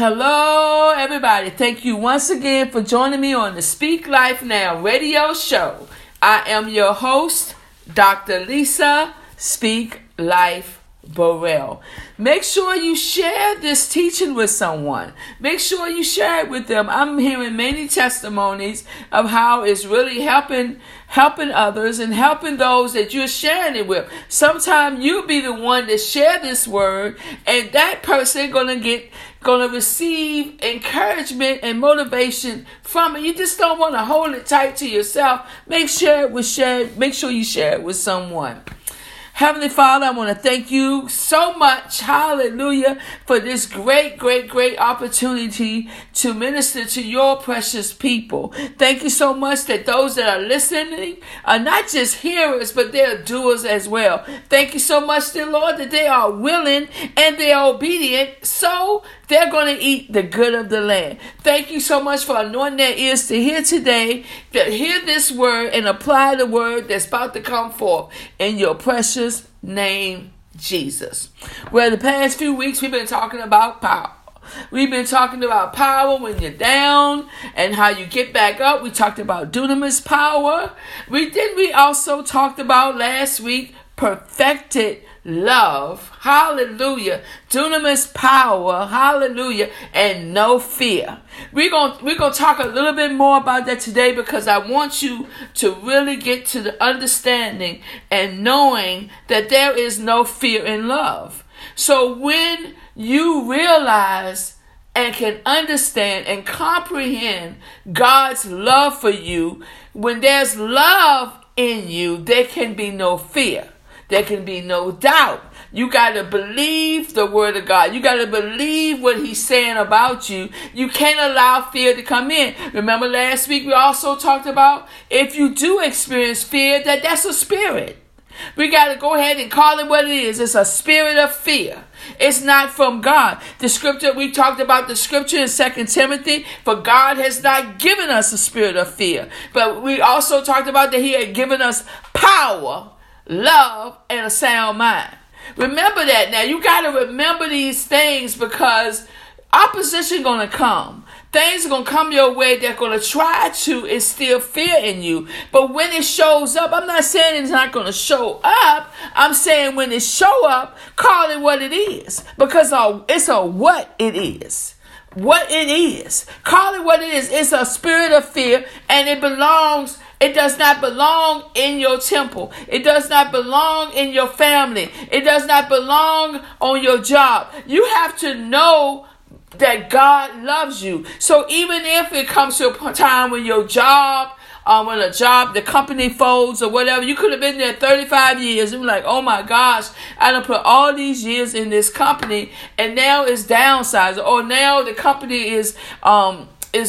Hello, everybody. Thank you once again for joining me on the Speak Life Now radio show. I am your host, Dr. Lisa Speak Life Borrell. Make sure you share this teaching with someone. Make sure you share it with them. I'm hearing many testimonies of how it's really helping others and helping those that you're sharing it with. Sometimes you'll be the one to share this word, and that person gonna receive encouragement and motivation from it. You just don't want to hold it tight to yourself. Make sure you share it with someone. Heavenly Father, I want to thank you so much, hallelujah, for this great, great, great opportunity to minister to your precious people. Thank you so much that those that are listening are not just hearers, but they are doers as well. Thank you so much, dear Lord, that they are willing and they are obedient, so they're going to eat the good of the land. Thank you so much for anointing their ears to hear today, to hear this word and apply the word that's about to come forth in your precious name, Jesus. Well, the past few weeks, we've been talking about power. We've been talking about power when you're down and how you get back up. We talked about dunamis power. We also talked about last week, perfected love, hallelujah, dunamis power, hallelujah, and no fear. We're gonna talk a little bit more about that today, because I want you to really get to the understanding and knowing that there is no fear in love. So when you realize and can understand and comprehend God's love for you, when there's love in you, there can be no fear. There can be no doubt. You got to believe the word of God. You got to believe what he's saying about you. You can't allow fear to come in. Remember last week we also talked about if you do experience fear, that's a spirit. We got to go ahead and call it what it is. It's a spirit of fear. It's not from God. The scripture, we talked about the scripture in 2 Timothy, for God has not given us a spirit of fear. But we also talked about that he had given us power, love, and a sound mind. Remember that now. You got to remember these things, because opposition going to come. Things are going to come your way that are going to try to instill fear in you. But when it shows up, I'm not saying it's not going to show up. I'm saying when it show up, call it what it is, because it's a what it is. What it is. Call it what it is. It's a spirit of fear, and it does not belong in your temple. It does not belong in your family. It does not belong on your job. You have to know that God loves you. So even if it comes to a time when your job, the company folds or whatever, you could have been there 35 years. And be like, oh my gosh, I done put all these years in this company, and now it's downsized, or now the company is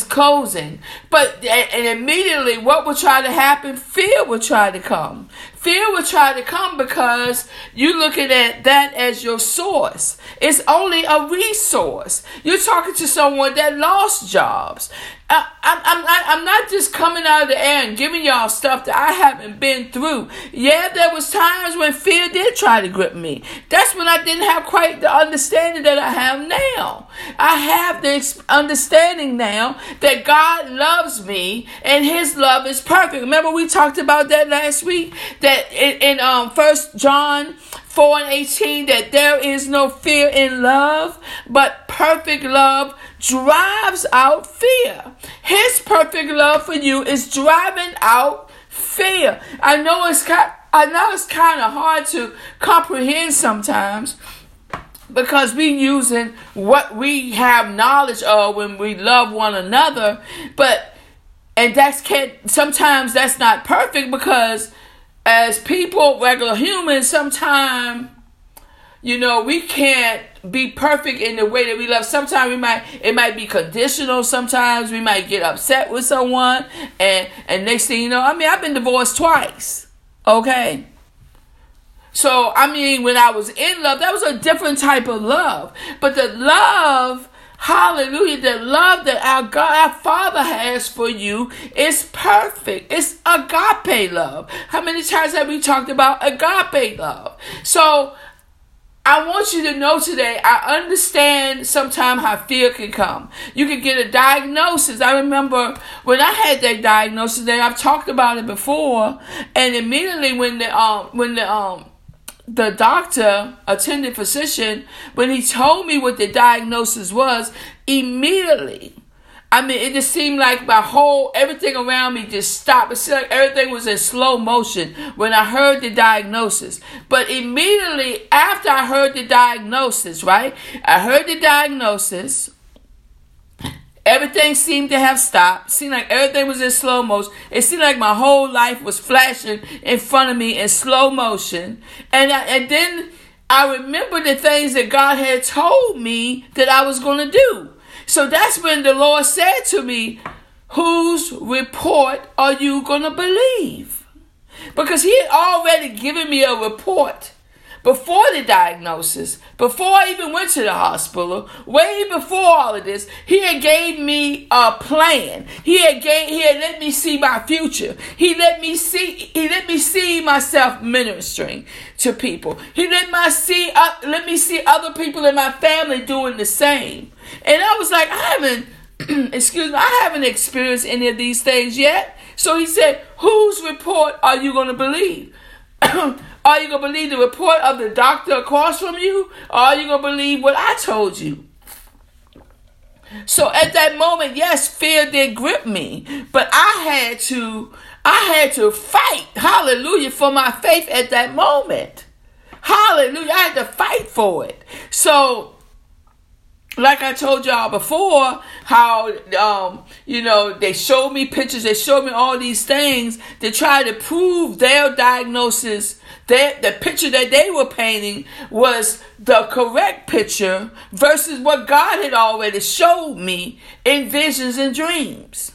closing. But and immediately what will try to happen? Fear will try to come. Fear will try to come because you're looking at that as your source. It's only a resource. You're talking to someone that lost jobs. I'm not just coming out of the air and giving y'all stuff that I haven't been through. Yeah, there was times when fear did try to grip me. That's when I didn't have quite the understanding that I have now. I have the understanding now that God loves me and his love is perfect. Remember we talked about that last week? That in 1 John 4:18, that there is no fear in love, but perfect love drives out fear. His perfect love for you is driving out fear. I know it's kind of hard to comprehend sometimes, because we using what we have knowledge of when we love one another, and sometimes that's not perfect, because as people, regular humans, sometimes, we can't be perfect in the way that we love. Sometimes it might be conditional. Sometimes we might get upset with someone. And next thing you know, I've been divorced twice. Okay. So, when I was in love, that was a different type of love. But the love, hallelujah, the love that our Father has for you is perfect. It's agape love. How many times have we talked about agape love? So I want you to know today, I understand sometimes how fear can come. You can get a diagnosis. I remember when I had that diagnosis, and I've talked about it before, and immediately when the doctor, attending physician, when he told me what the diagnosis was, immediately, I mean, it just seemed like everything around me just stopped. It seemed like everything was in slow motion when I heard the diagnosis. But immediately after I heard the diagnosis, right? I heard the diagnosis. Everything seemed to have stopped. It seemed like everything was in slow motion. It seemed like my whole life was flashing in front of me in slow motion. And then I remember the things that God had told me that I was going to do. So that's when the Lord said to me, whose report are you going to believe? Because he had already given me a report before the diagnosis, before I even went to the hospital, way before all of this. He had gave me a plan. He had let me see my future. He let me see myself ministering to people. He let me see other people in my family doing the same. And I was like, I haven't experienced any of these things yet. So he said, whose report are you going to believe? Are you going to believe the report of the doctor across from you? Or are you going to believe what I told you? So at that moment, yes, fear did grip me. But I had to fight, hallelujah, for my faith at that moment. Hallelujah, I had to fight for it. So, like I told y'all before, how, they showed me pictures, they showed me all these things to try to prove their diagnosis, the picture that they were painting was the correct picture versus what God had already showed me in visions and dreams.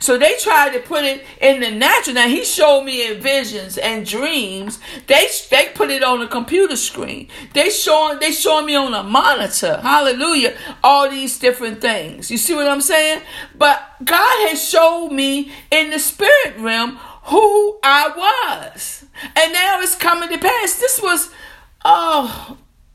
So they tried to put it in the natural. Now, he showed me in visions and dreams. They put it on a computer screen. They showing me on a monitor. Hallelujah. All these different things. You see what I'm saying? But God has showed me in the spirit realm who I was. And now it's coming to pass. This was,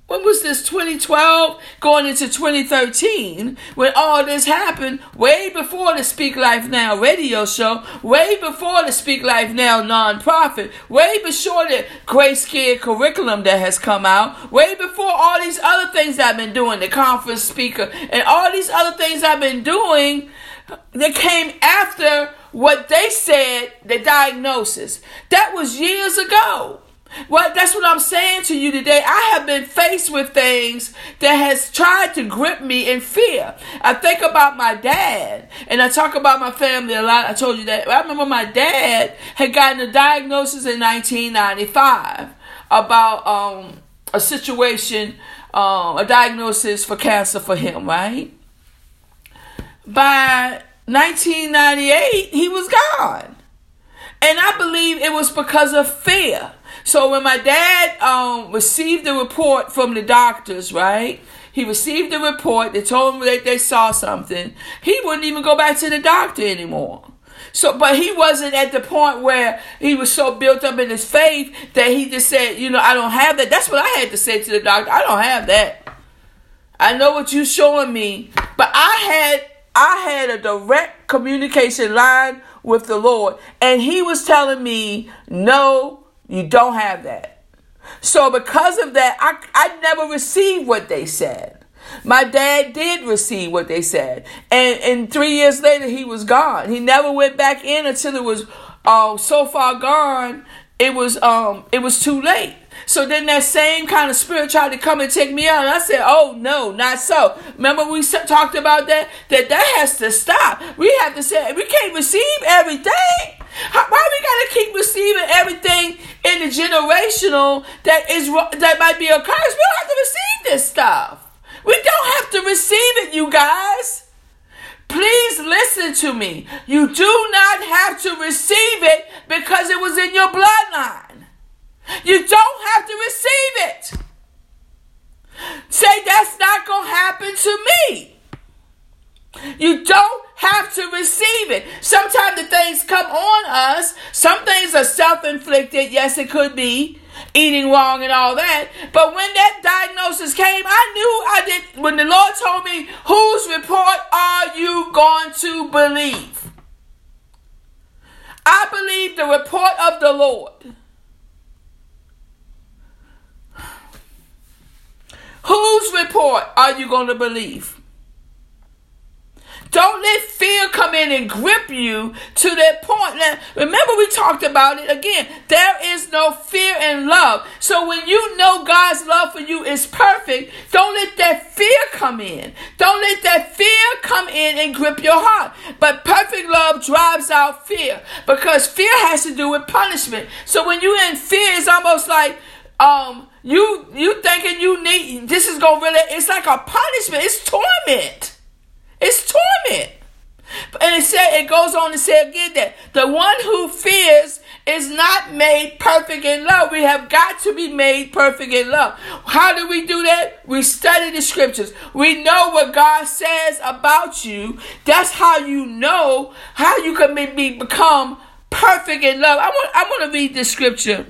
when was this, 2012 going into 2013, when all this happened, way before the Speak Life Now radio show, way before the Speak Life Now nonprofit, way before the Grace Kid curriculum that has come out, way before all these other things I've been doing, the conference speaker, and all these other things I've been doing that came after what they said, the diagnosis. That was years ago. Well, that's what I'm saying to you today. I have been faced with things that has tried to grip me in fear. I think about my dad, and I talk about my family a lot. I told you that. I remember my dad had gotten a diagnosis in 1995 about a situation, a diagnosis for cancer for him, right? By 1998, he was gone. And I believe it was because of fear. So when my dad received the report from the doctors, right? He received the report. They told him that they saw something. He wouldn't even go back to the doctor anymore. So, but he wasn't at the point where he was so built up in his faith that he just said, I don't have that. That's what I had to say to the doctor. I don't have that. I know what you're showing me. But I had a direct communication line with the Lord. And he was telling me, no, you don't have that. So because of that, I never received what they said. My dad did receive what they said. And 3 years later, he was gone. He never went back in until it was so far gone, it was too late. So then that same kind of spirit tried to come and take me out. And I said, oh, no, not so. Remember we talked about that? That has to stop. We have to say, we can't receive everything. Why we got to keep receiving everything in the generational that might be a curse? We don't have to receive this stuff. We don't have to receive it, you guys. Please listen to me. You do not have to receive it because it was in your bloodline. You don't have to receive it. Say, that's not going to happen to me. You don't have to receive it. Sometimes the things come on us. Some things are self-inflicted. Yes, it could be. eating wrong and all that. But when that diagnosis came, I knew I did. When the Lord told me, whose report are you going to believe? I believe the report of the Lord. Whose report are you going to believe? Don't let fear come in and grip you to that point. Now, remember we talked about it again. There is no fear in love. So when you know God's love for you is perfect, don't let that fear come in. Don't let that fear come in and grip your heart. But perfect love drives out fear, because fear has to do with punishment. So when you're in fear, it's almost like, you thinking you need, this is going to really, it's like a punishment. It's torment. It's torment. And it said, it goes on to say again that the one who fears is not made perfect in love. We have got to be made perfect in love. How do we do that? We study the scriptures. We know what God says about you. That's how you know how you can become perfect in love. I want to read this scripture.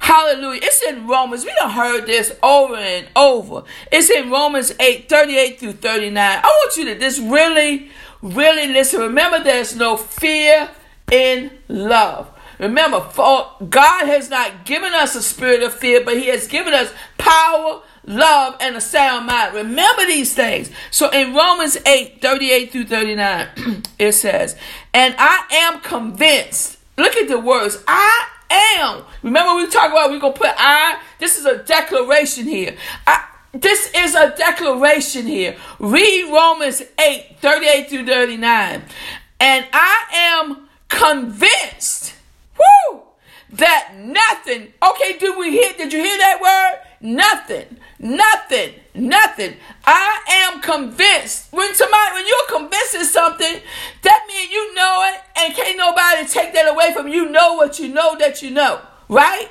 Hallelujah. It's in Romans. We done heard this over and over. It's in Romans 8, 38 through 39. I want you to just really, really listen. Remember, there's no fear in love. Remember, for God has not given us a spirit of fear, but he has given us power, love, and a sound mind. Remember these things. So in Romans 8, 38 through 39, it says, and I am convinced. Look at the words. I am. Remember we talk about we're going to put I. This is a declaration here. This is a declaration here. Read Romans 8, 38 through 39. And I am convinced, that nothing. Okay, did you hear that word? Nothing. I am convinced. When you're convinced of something, that means you know it and can't nobody take that away from you. You know what you know that you know, right?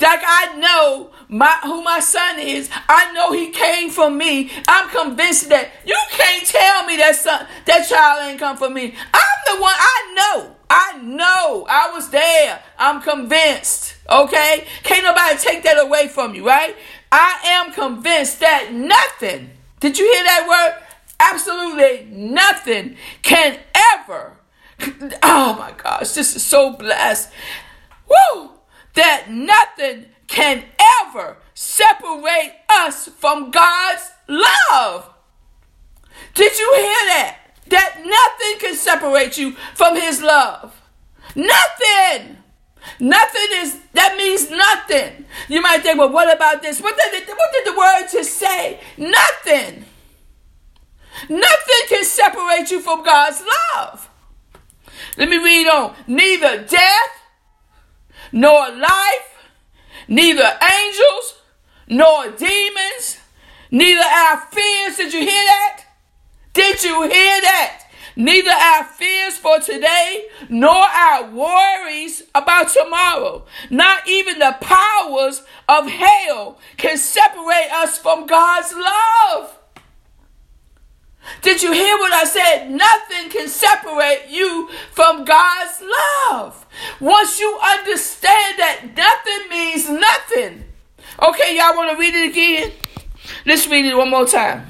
Like I know who my son is. I know he came from me. I'm convinced that you can't tell me that child ain't come from me. I'm the one. I know. I was there. I'm convinced. Okay? Can't nobody take that away from you, right? I am convinced that nothing, did you hear that word? Absolutely nothing can ever, oh my gosh, this is so blessed. That nothing can ever separate us from God's love. Did you hear that? That nothing can separate you from his love. Nothing. That means nothing. You might think, well, what about this? What did the word just say? Nothing. Nothing can separate you from God's love. Let me read on. Neither death, nor life, neither angels, nor demons, neither our fears. Did you hear that? Did you hear that? Neither our fears for today, nor our worries about tomorrow. Not even the powers of hell can separate us from God's love. Did you hear what I said? Nothing can separate you from God's love. Once you understand that nothing means nothing. Okay, y'all want to read it again? Let's read it one more time.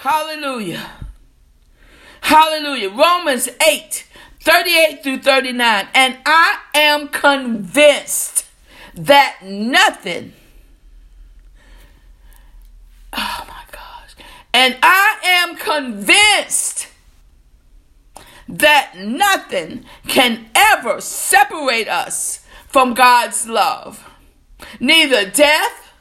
Hallelujah. Hallelujah. Romans 8, 38 through 39. And I am convinced that nothing. Oh my gosh. And I am convinced that nothing can ever separate us from God's love. Neither death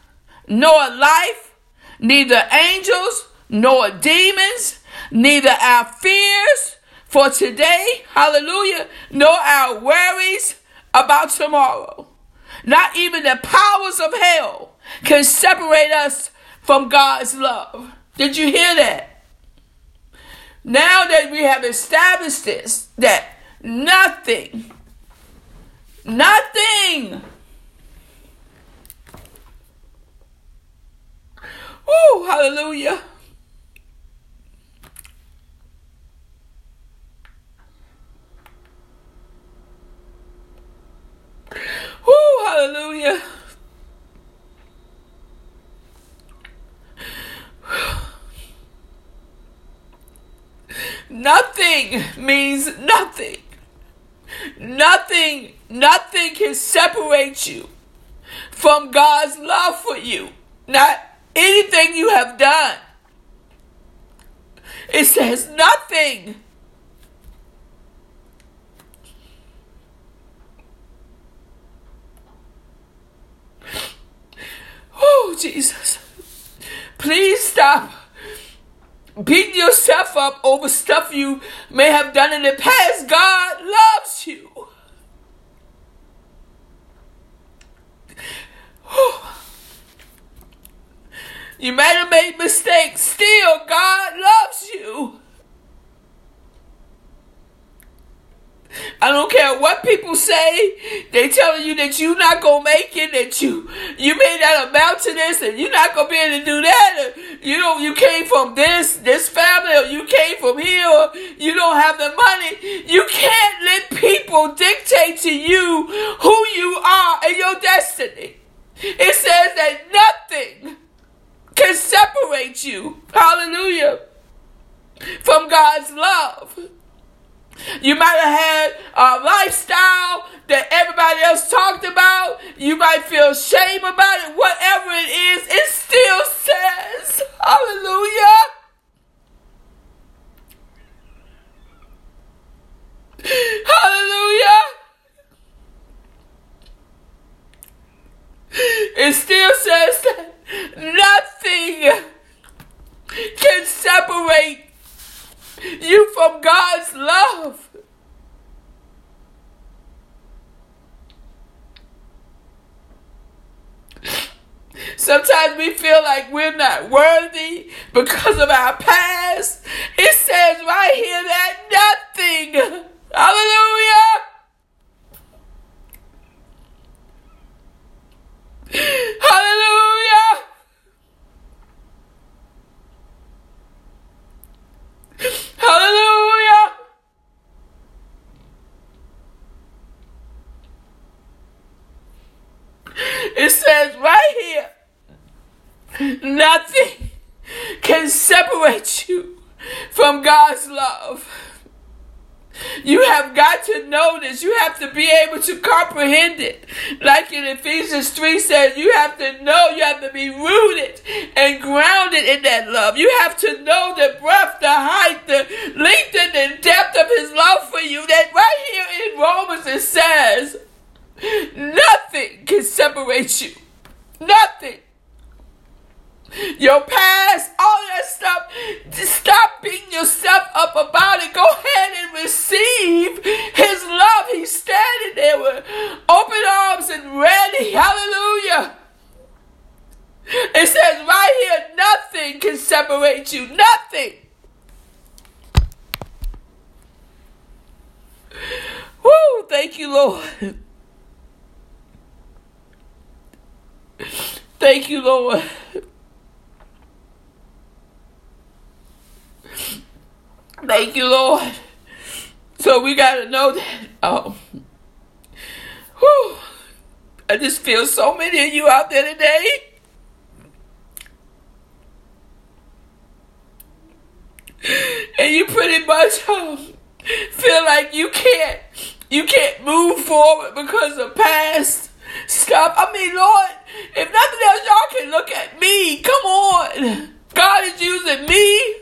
nor life, neither angels nor demons, neither our fears for today, hallelujah, nor our worries about tomorrow. Not even the powers of hell can separate us from God's love. Did you hear that? Now that we have established this, that nothing, hallelujah, Nothing means nothing. Nothing can separate you from God's love for you. Not anything you have done. It says nothing. Oh, Jesus. Please stop beating yourself up over stuff you may have done in the past. God loves you. You may have made mistakes. Still, God loves you. I don't care what people say. They telling you that you're not going to make it, that you may not amount to this, and you're not going to be able to do that. You came from this family, or you came from here, or you don't have the money. You can't let people dictate to you who you are and your destiny. It says that nothing can separate you, hallelujah, from God's love. You might have had a lifestyle that everybody else talked about. You might feel shame about it. Whatever it is, it still says, hallelujah. Hallelujah. It still says that nothing can separate you from God's love. Sometimes we feel like we're not worthy because of our past. It says right here that nothing, hallelujah, hallelujah. Hallelujah. It says right here, nothing can separate you from God's love. You have got to know this. You have to be able to comprehend it. Like in Ephesians 3 says, you have to know, you have to be rooted and grounded in that love. You have to know the breadth, the height, the length, and the depth of his love for you. That right here in Romans it says, nothing can separate you. Nothing. Your past, all that stuff, just stop beating yourself up about it. Go ahead and receive his love. He's standing there with open arms and ready. Hallelujah. It says right here, nothing can separate you. Nothing. Woo, thank you, Lord. Thank you, Lord. Thank you, Lord. So we got to know that. I just feel so many of you out there today. And you pretty much feel like you can't move forward because of past stuff. I mean, Lord, if nothing else, y'all can look at me. Come on. God is using me.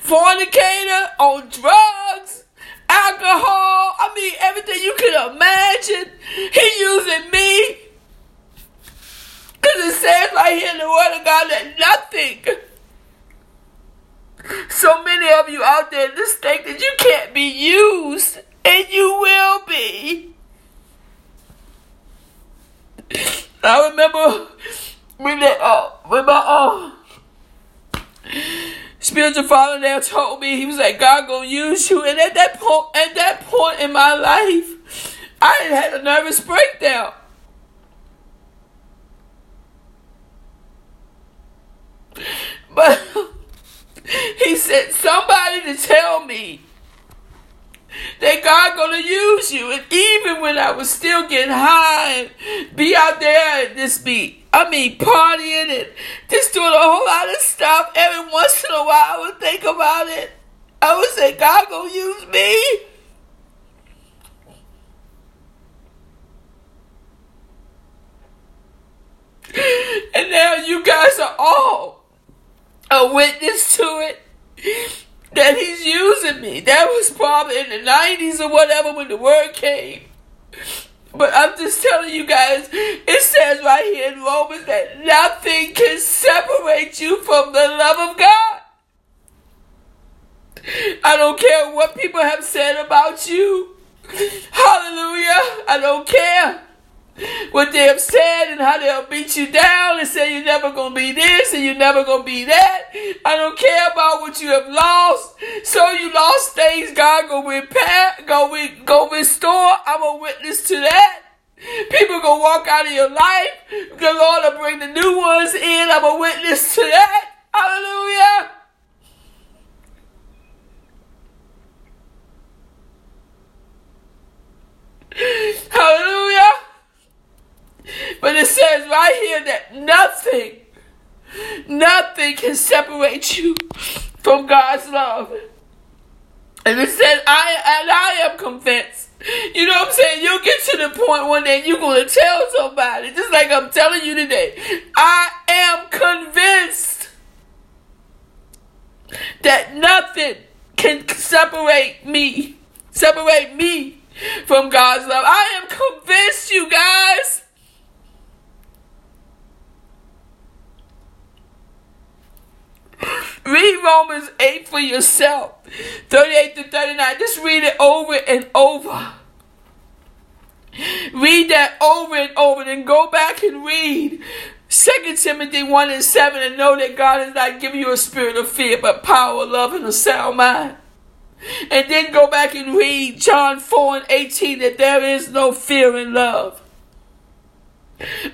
Fornicator, on drugs, alcohol, I mean everything you can imagine. He using me. Because it says right here in the Word of God that nothing. So many of you out there just think that you can't be used, and you will be. I remember when my spiritual father there told me, he was like, God gonna use you. And at that point in my life, I had a nervous breakdown. But he sent somebody to tell me that God gonna use you. And even when I was still getting high and be out there and just be I mean, partying and just doing a whole lot of stuff. Every once in a while, I would think about it. I would say, God gonna use me. And now you guys are all a witness to it, that he's using me. That was probably in the 90s or whatever when the word came. But I'm just telling you guys, it says right here in Romans that nothing can separate you from the love of God. I don't care what people have said about you. Hallelujah. I don't care what they have said and how they'll beat you down and say you're never going to be this and you're never going to be that. I don't care about what you have lost. So you lost things, God going to repair, going to restore. I'm a witness to that. People going to walk out of your life. The Lord will bring the new ones in. I'm a witness to that. Hallelujah. Hallelujah. But it says right here that nothing can separate you from God's love. And it says, I am convinced. You know what I'm saying? You'll get to the point one day and you're going to tell somebody, just like I'm telling you today. I am convinced that nothing can separate me from God's love. I am convinced, you guys. Read Romans 8 for yourself, 38 to 39. Just read it over and over. Read that over and over. Then go back and read 2 Timothy 1 and 7 and know that God has not given you a spirit of fear, but power, love, and a sound mind. And then go back and read John 4 and 18 that there is no fear in love.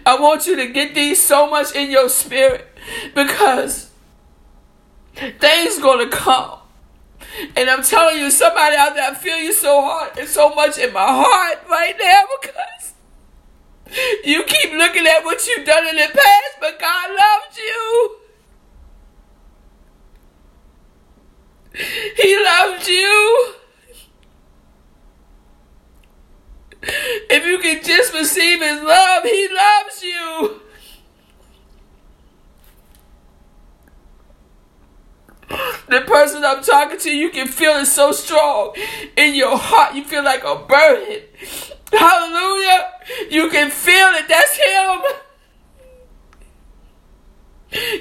I want you to get these so much in your spirit because things gonna come. And I'm telling you, somebody out there, I feel you so hard and so much in my heart right now because you keep looking at what you've done in the past, but God loved you. He loved you. If you can just receive his love, he loves you. The person I'm talking to, you can feel it so strong in your heart. You feel like a burden. Hallelujah. You can feel it. That's him.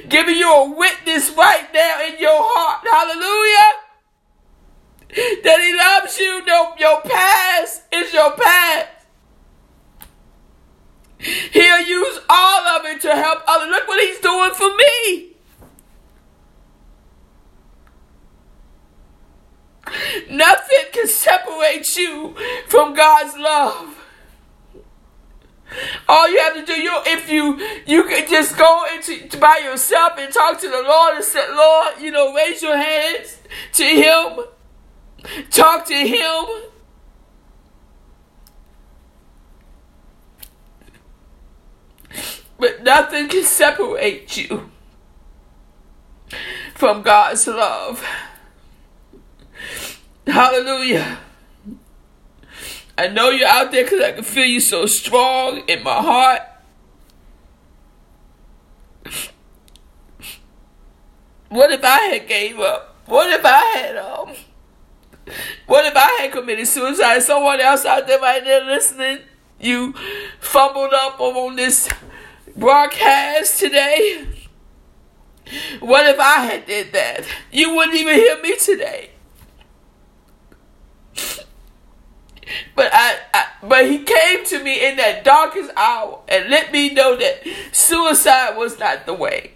Giving you a witness right now in your heart. Hallelujah. That he loves you. No, your past is your past. He'll use all of it to help others. Look what he's doing for me. Nothing can separate you from God's love. All you have to do, you can just go into by yourself and talk to the Lord and say, Lord, raise your hands to him. Talk to him. But nothing can separate you from God's love. Hallelujah. I know you're out there because I can feel you so strong in my heart. What if I had gave up? What if I had what if I had committed suicide? Someone else out there right there listening, you fumbled up on this broadcast today. What if I had did that? You wouldn't even hear me today. But but he came to me in that darkest hour and let me know that suicide was not the way.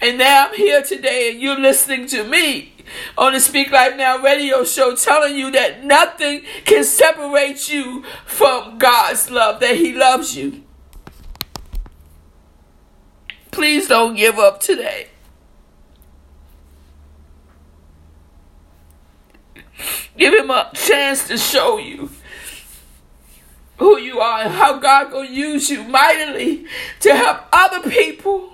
And now I'm here today and you're listening to me on the Speak Life Now radio show telling you that nothing can separate you from God's love, that he loves you. Please don't give up today. Give him a chance to show you who you are and how God will use you mightily to help other people.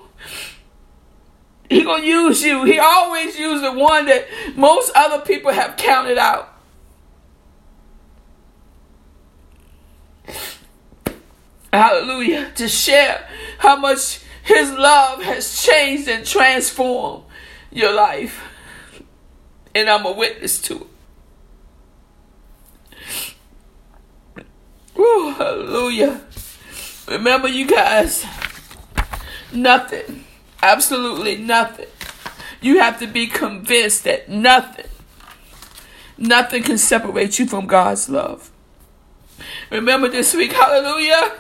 He gonna use you. He always used the one that most other people have counted out. Hallelujah. To share how much his love has changed and transformed your life. And I'm a witness to it. Woo, hallelujah. Remember, you guys, nothing, absolutely nothing. You have to be convinced that nothing can separate you from God's love. Remember this week, hallelujah.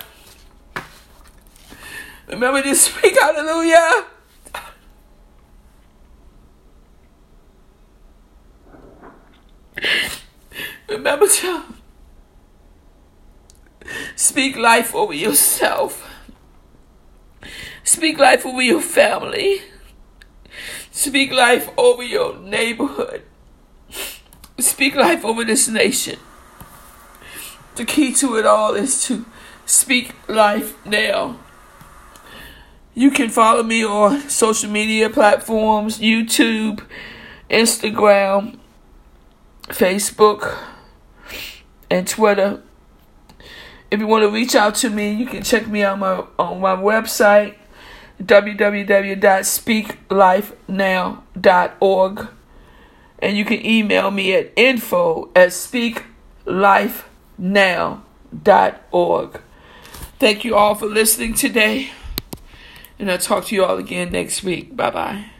Remember this week, hallelujah. Remember to speak life over yourself. Speak life over your family. Speak life over your neighborhood. Speak life over this nation. The key to it all is to speak life now. You can follow me on social media platforms, YouTube, Instagram, Facebook, and Twitter. If you want to reach out to me, you can check me out on my website, www.speaklifenow.org. And you can email me at info@speaklifenow.org. Thank you all for listening today. And I'll talk to you all again next week. Bye-bye.